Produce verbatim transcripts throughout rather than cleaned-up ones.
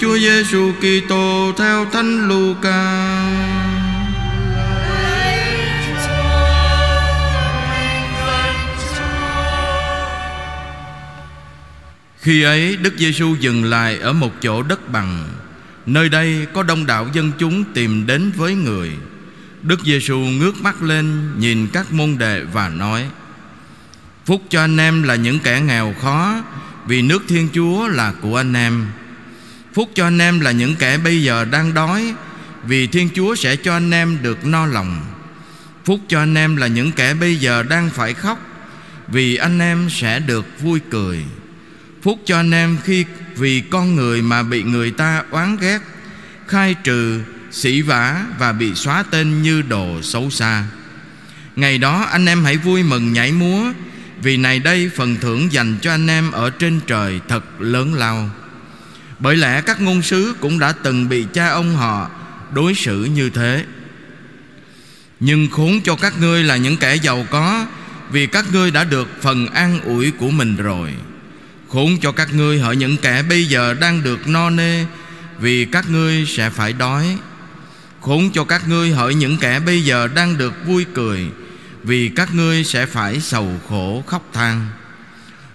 Chúa Giêsu Kitô theo Thánh Luca. Khi ấy Đức Giêsu dừng lại ở một chỗ đất bằng. Nơi đây có đông đảo dân chúng tìm đến với người. Đức Giêsu ngước mắt lên nhìn các môn đệ và nói: Phúc cho anh em là những kẻ nghèo khó, vì nước Thiên Chúa là của anh em. Phúc cho anh em là những kẻ bây giờ đang đói, vì Thiên Chúa sẽ cho anh em được no lòng. Phúc cho anh em là những kẻ bây giờ đang phải khóc, vì anh em sẽ được vui cười. Phúc cho anh em khi vì con người mà bị người ta oán ghét, khai trừ, sỉ vả và bị xóa tên như đồ xấu xa. Ngày đó anh em hãy vui mừng nhảy múa, vì này đây phần thưởng dành cho anh em ở trên trời thật lớn lao. Bởi lẽ các ngôn sứ cũng đã từng bị cha ông họ đối xử như thế. Nhưng khốn cho các ngươi là những kẻ giàu có, vì các ngươi đã được phần an ủi của mình rồi. Khốn cho các ngươi hỡi những kẻ bây giờ đang được no nê, vì các ngươi sẽ phải đói. Khốn cho các ngươi hỡi những kẻ bây giờ đang được vui cười, vì các ngươi sẽ phải sầu khổ khóc than.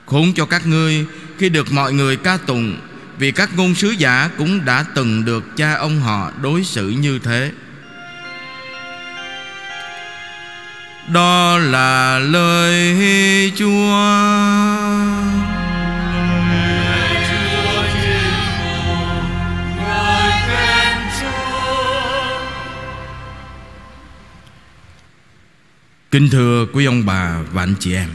Khốn cho các ngươi khi được mọi người ca tụng, vì các ngôn sứ giả cũng đã từng được cha ông họ đối xử như thế. Đó là lời Chúa. Kính thưa quý ông bà và anh chị em,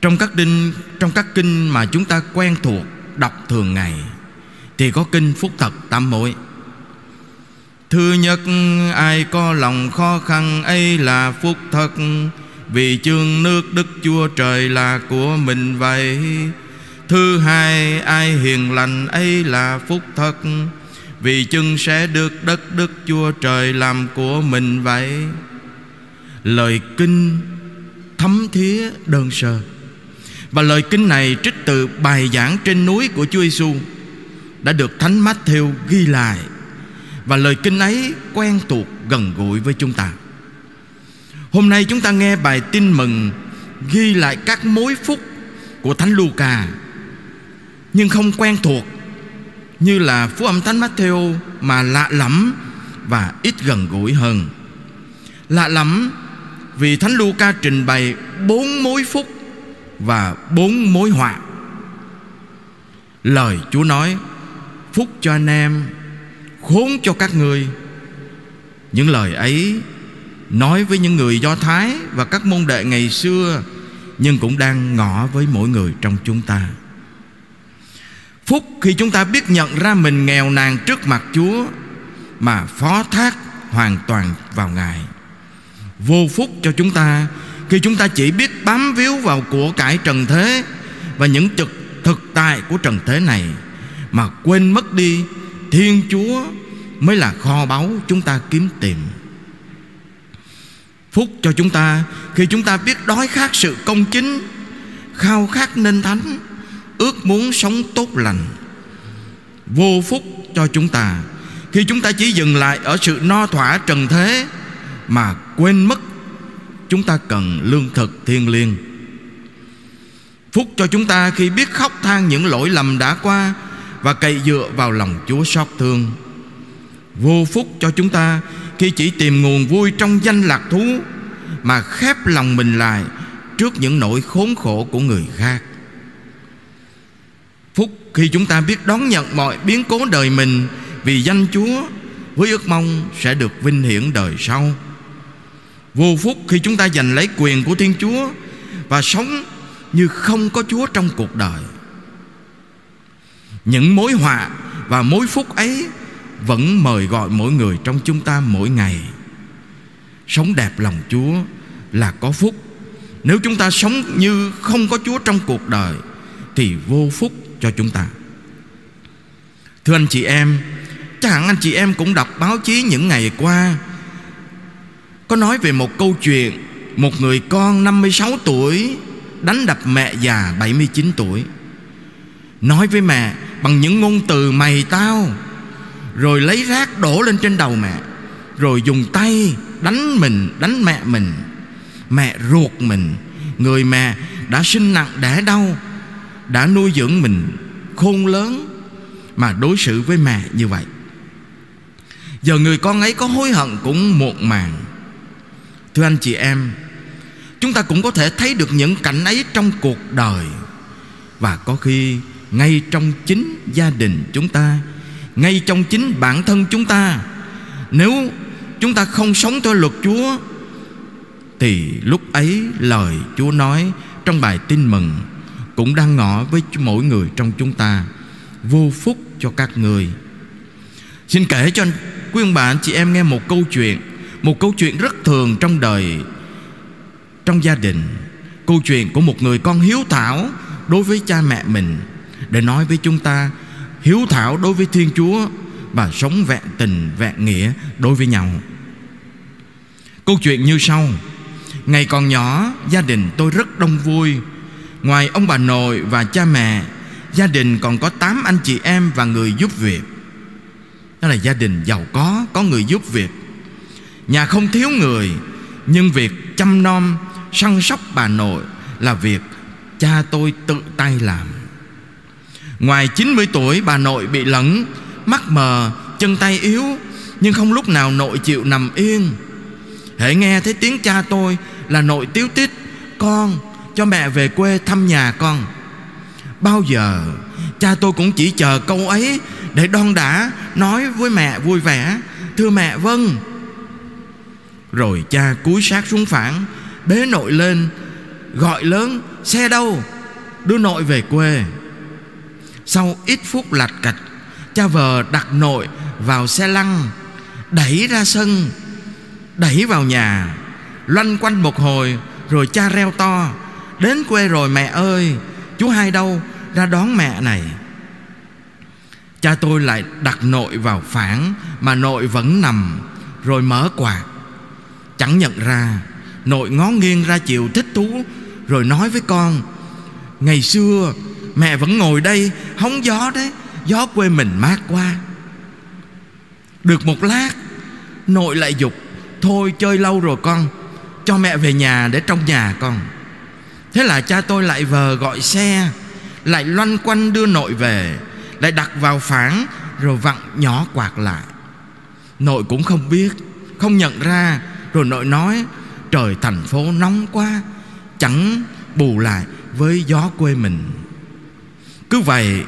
Trong các kinh, trong các kinh mà chúng ta quen thuộc đọc thường ngày thì có kinh Phúc Thật Tam Muội. Thứ nhất, ai có lòng khó khăn ấy là phúc thật, vì chương nước Đức Chúa Trời là của mình vậy. Thứ hai, ai hiền lành ấy là phúc thật, vì chương sẽ được đất Đức Chúa Trời làm của mình vậy. Lời kinh thấm thía đơn sơ, và lời kinh này trích từ bài giảng trên núi của Chúa Giêsu đã được Thánh Matthêu ghi lại, và lời kinh ấy quen thuộc gần gũi với chúng ta. Hôm nay chúng ta nghe bài tin mừng ghi lại các mối phúc của Thánh Luca, nhưng không quen thuộc như là Phúc Âm Thánh Matthêu mà lạ lẫm và ít gần gũi hơn. Lạ lẫm vì Thánh Luca trình bày bốn mối phúc và bốn mối họa. Lời Chúa nói: Phúc cho anh em, khốn cho các ngươi. Những lời ấy nói với những người Do Thái và các môn đệ ngày xưa, nhưng cũng đang ngỏ với mỗi người trong chúng ta. Phúc khi chúng ta biết nhận ra mình nghèo nàn trước mặt Chúa mà phó thác hoàn toàn vào Ngài. Vô phúc cho chúng ta khi chúng ta chỉ biết bám víu vào của cải trần thế và những thực thực tại của trần thế này mà quên mất đi Thiên Chúa mới là kho báu chúng ta kiếm tìm. Phúc cho chúng ta khi chúng ta biết đói khát sự công chính, khao khát nên thánh, ước muốn sống tốt lành. Vô phúc cho chúng ta khi chúng ta chỉ dừng lại ở sự no thỏa trần thế mà quên mất chúng ta cần lương thực thiêng liêng. Phúc cho chúng ta khi biết khóc than những lỗi lầm đã qua và cậy dựa vào lòng Chúa xót thương. Vô phúc cho chúng ta khi chỉ tìm nguồn vui trong danh lạc thú mà khép lòng mình lại trước những nỗi khốn khổ của người khác. Phúc khi chúng ta biết đón nhận mọi biến cố đời mình vì danh Chúa với ước mong sẽ được vinh hiển đời sau. Vô phúc khi chúng ta giành lấy quyền của Thiên Chúa và sống như không có Chúa trong cuộc đời. Những mối họa và mối phúc ấy vẫn mời gọi mỗi người trong chúng ta mỗi ngày. Sống đẹp lòng Chúa là có phúc. Nếu chúng ta sống như không có Chúa trong cuộc đời thì vô phúc cho chúng ta. Thưa anh chị em, chắc hẳn anh chị em cũng đọc báo chí những ngày qua, có nói về một câu chuyện một người con năm mươi sáu tuổi đánh đập mẹ già bảy mươi chín tuổi. Nói với mẹ bằng những ngôn từ mày tao, rồi lấy rác đổ lên trên đầu mẹ, rồi dùng tay đánh mình, đánh mẹ mình, mẹ ruột mình, người mẹ đã sinh nặng đẻ đau, đã nuôi dưỡng mình khôn lớn, mà đối xử với mẹ như vậy. Giờ người con ấy có hối hận cũng muộn màng. Thưa anh chị em, chúng ta cũng có thể thấy được những cảnh ấy trong cuộc đời, và có khi ngay trong chính gia đình chúng ta, ngay trong chính bản thân chúng ta. Nếu chúng ta không sống theo luật Chúa, thì lúc ấy lời Chúa nói trong bài tin mừng cũng đang ngỏ với mỗi người trong chúng ta: vô phúc cho các người. Xin kể cho quý ông bà anh chị em nghe một câu chuyện, một câu chuyện rất thường trong đời, trong gia đình. Câu chuyện của một người con hiếu thảo đối với cha mẹ mình, để nói với chúng ta hiếu thảo đối với Thiên Chúa và sống vẹn tình vẹn nghĩa đối với nhau. Câu chuyện như sau: ngày còn nhỏ, gia đình tôi rất đông vui. Ngoài ông bà nội và cha mẹ, gia đình còn có tám anh chị em và người giúp việc. Đó là gia đình giàu có, có người giúp việc. Nhà không thiếu người, nhưng việc chăm nom, săn sóc bà nội là việc cha tôi tự tay làm. Ngoài chín mươi tuổi, bà nội bị lẫn, mắt mờ, chân tay yếu, nhưng không lúc nào nội chịu nằm yên. Hễ nghe thấy tiếng cha tôi là nội tíu tít: "Con, cho mẹ về quê thăm nhà con." Bao giờ cha tôi cũng chỉ chờ câu ấy để đon đả nói với mẹ vui vẻ: "Thưa mẹ, vâng." Rồi cha cúi sát xuống phản, bế nội lên, gọi lớn: "Xe đâu? Đưa nội về quê." Sau ít phút lạch cạch, cha vợ đặt nội vào xe lăn, đẩy ra sân, đẩy vào nhà. Loanh quanh một hồi, rồi cha reo to: "Đến quê rồi mẹ ơi, chú hai đâu, ra đón mẹ này." Cha tôi lại đặt nội vào phản, mà nội vẫn nằm, rồi mở quạt. Chẳng nhận ra, nội ngó nghiêng ra chiều thích thú, rồi nói với con: "Ngày xưa mẹ vẫn ngồi đây hóng gió đấy, gió quê mình mát quá." Được một lát, nội lại giục: "Thôi chơi lâu rồi con, cho mẹ về nhà để trong nhà con." Thế là cha tôi lại vờ gọi xe, lại loanh quanh đưa nội về, lại đặt vào phản, rồi vặn nhỏ quạt lại. Nội cũng không biết, không nhận ra. Rồi nội nói: "Trời thành phố nóng quá, chẳng bù lại với gió quê mình." Cứ vậy,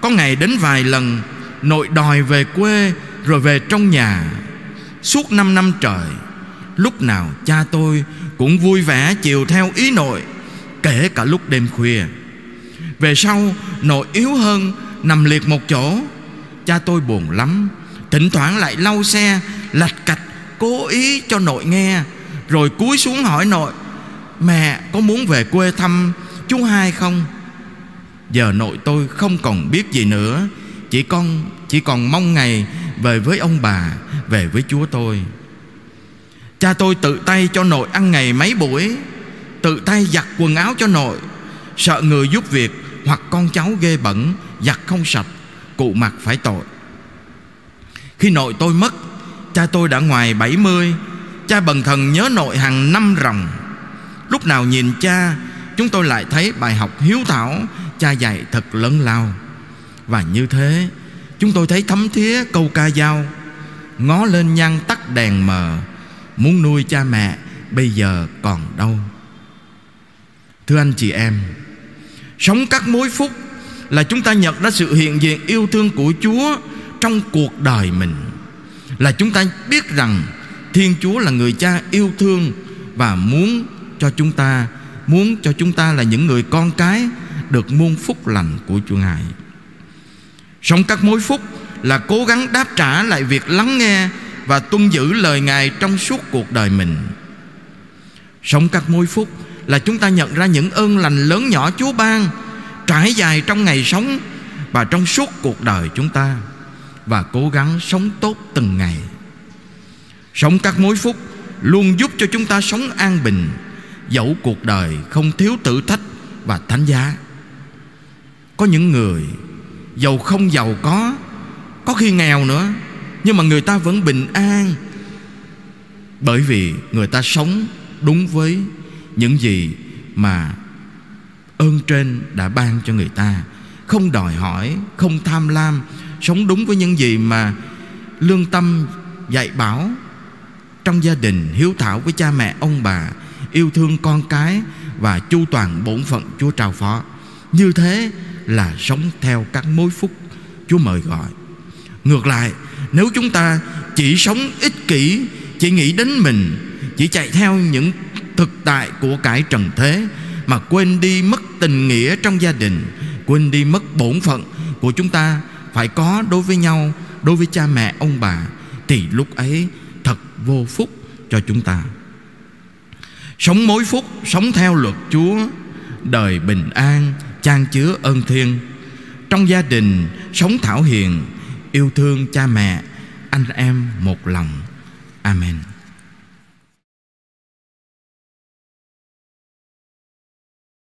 có ngày đến vài lần, nội đòi về quê rồi về trong nhà. Suốt năm năm trời, lúc nào cha tôi cũng vui vẻ chiều theo ý nội, kể cả lúc đêm khuya. Về sau, nội yếu hơn, nằm liệt một chỗ. Cha tôi buồn lắm, thỉnh thoảng lại lau xe lạch cạch, cố ý cho nội nghe, rồi cúi xuống hỏi nội: "Mẹ có muốn về quê thăm chú hai không?" Giờ nội tôi không còn biết gì nữa, chỉ con chỉ còn mong ngày về với ông bà, về với Chúa tôi. Cha tôi tự tay cho nội ăn ngày mấy buổi, tự tay giặt quần áo cho nội, sợ người giúp việc hoặc con cháu ghê bẩn, giặt không sạch, cụ mặc phải tội. Khi nội tôi mất, cha tôi đã ngoài bảy mươi. Cha bần thần nhớ nội hàng năm ròng. Lúc nào nhìn cha, chúng tôi lại thấy bài học hiếu thảo cha dạy thật lớn lao. Và như thế, chúng tôi thấy thấm thía câu ca dao: "Ngó lên nhang tắt đèn mờ, muốn nuôi cha mẹ bây giờ còn đâu." Thưa anh chị em, sống các mối phúc là chúng ta nhận ra sự hiện diện yêu thương của Chúa trong cuộc đời mình, là chúng ta biết rằng Thiên Chúa là người cha yêu thương và muốn cho chúng ta, muốn cho chúng ta là những người con cái được muôn phúc lành của Chúa Ngài. Sống các mối phúc là cố gắng đáp trả lại việc lắng nghe và tuân giữ lời Ngài trong suốt cuộc đời mình. Sống các mối phúc là chúng ta nhận ra những ơn lành lớn nhỏ Chúa ban trải dài trong ngày sống và trong suốt cuộc đời chúng ta, và cố gắng sống tốt từng ngày. Sống các mối phúc luôn giúp cho chúng ta sống an bình, dẫu cuộc đời không thiếu thử thách và thánh giá. Có những người giàu không giàu có, có khi nghèo nữa, nhưng mà người ta vẫn bình an, bởi vì người ta sống đúng với những gì mà ơn trên đã ban cho người ta, không đòi hỏi, không tham lam, sống đúng với những gì mà lương tâm dạy bảo trong gia đình, hiếu thảo với cha mẹ ông bà, yêu thương con cái và chu toàn bổn phận Chúa trao phó. Như thế là sống theo các mối phúc Chúa mời gọi. Ngược lại, nếu chúng ta chỉ sống ích kỷ, chỉ nghĩ đến mình, chỉ chạy theo những thực tại của cải trần thế mà quên đi mất tình nghĩa trong gia đình, quên đi mất bổn phận của chúng ta phải có đối với nhau, đối với cha mẹ ông bà, thì lúc ấy thật vô phúc cho chúng ta. Sống mối phúc, sống theo luật Chúa, đời bình an, chan chứa ơn thiên. Trong gia đình sống thảo hiền, yêu thương cha mẹ, anh em một lòng. Amen.